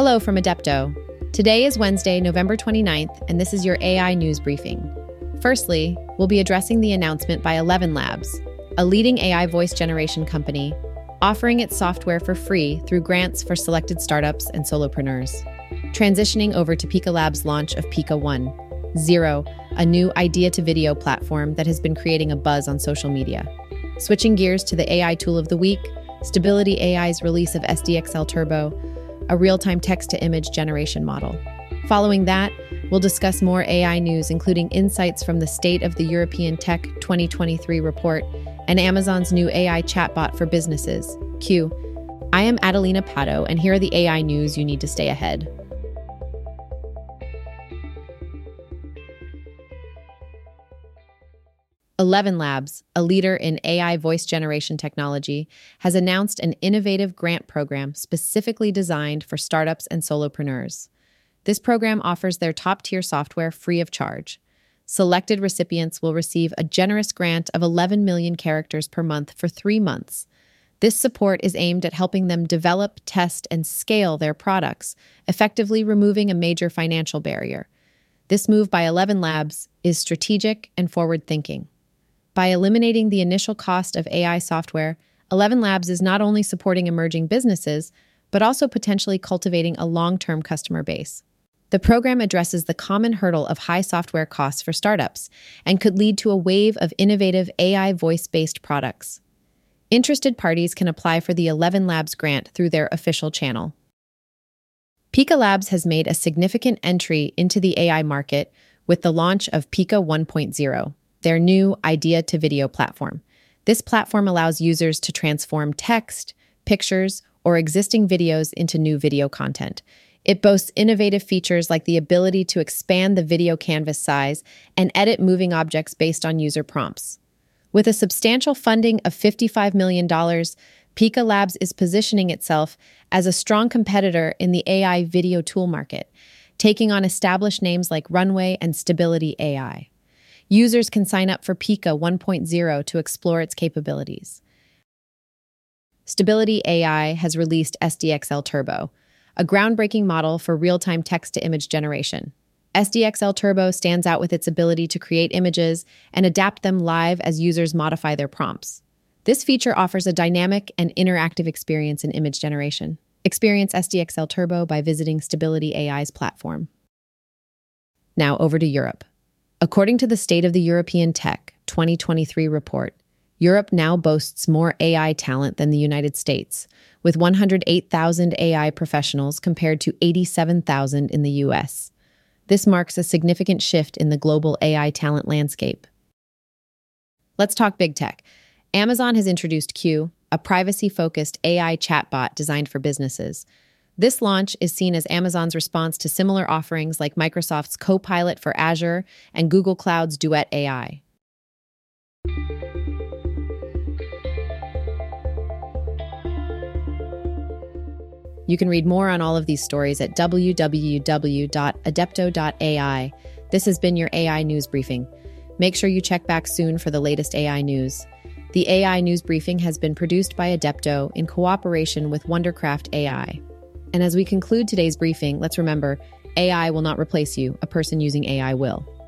Hello from Adepto. Today is Wednesday, November 29th, and this is your AI news briefing. Firstly, we'll be addressing the announcement by ElevenLabs, a leading AI voice generation company, offering its software for free through grants for selected startups and solopreneurs. Transitioning over to Pika Labs' launch of Pika 1.0, a new idea-to-video platform that has been creating a buzz on social media. Switching gears to the AI tool of the week, Stability AI's release of SDXL Turbo, a real-time text-to-image generation model. Following that, we'll discuss more AI news, including insights from the State of the European Tech 2023 report and Amazon's new AI chatbot for businesses, Q. I am Adelina Pado, and here are the AI news you need to stay ahead. ElevenLabs, a leader in AI voice generation technology, has announced an innovative grant program specifically designed for startups and solopreneurs. This program offers their top-tier software free of charge. Selected recipients will receive a generous grant of 11 million characters per month for 3 months. This support is aimed at helping them develop, test, and scale their products, effectively removing a major financial barrier. This move by ElevenLabs is strategic and forward-thinking. By eliminating the initial cost of AI software, ElevenLabs is not only supporting emerging businesses, but also potentially cultivating a long-term customer base. The program addresses the common hurdle of high software costs for startups and could lead to a wave of innovative AI voice-based products. Interested parties can apply for the ElevenLabs grant through their official channel. Pika Labs has made a significant entry into the AI market with the launch of Pika 1.0. their new idea-to-video platform. This platform allows users to transform text, pictures, or existing videos into new video content. It boasts innovative features like the ability to expand the video canvas size and edit moving objects based on user prompts. With a substantial funding of $55 million, Pika Labs is positioning itself as a strong competitor in the AI video tool market, taking on established names like Runway and Stability AI. Users can sign up for Pika 1.0 to explore its capabilities. Stability AI has released SDXL Turbo, a groundbreaking model for real-time text-to-image generation. SDXL Turbo stands out with its ability to create images and adapt them live as users modify their prompts. This feature offers a dynamic and interactive experience in image generation. Experience SDXL Turbo by visiting Stability AI's platform. Now over to Europe. According to the State of the European Tech 2023 report, Europe now boasts more AI talent than the United States, with 108,000 AI professionals compared to 87,000 in the US. This marks a significant shift in the global AI talent landscape. Let's talk big tech. Amazon has introduced Q, a privacy-focused AI chatbot designed for businesses. This launch is seen as Amazon's response to similar offerings like Microsoft's Copilot for Azure and Google Cloud's Duet AI. You can read more on all of these stories at www.adepto.ai. This has been your AI News Briefing. Make sure you check back soon for the latest AI news. The AI News Briefing has been produced by Adepto in cooperation with Wondercraft AI. And as we conclude today's briefing, let's remember, AI will not replace you. A person using AI will.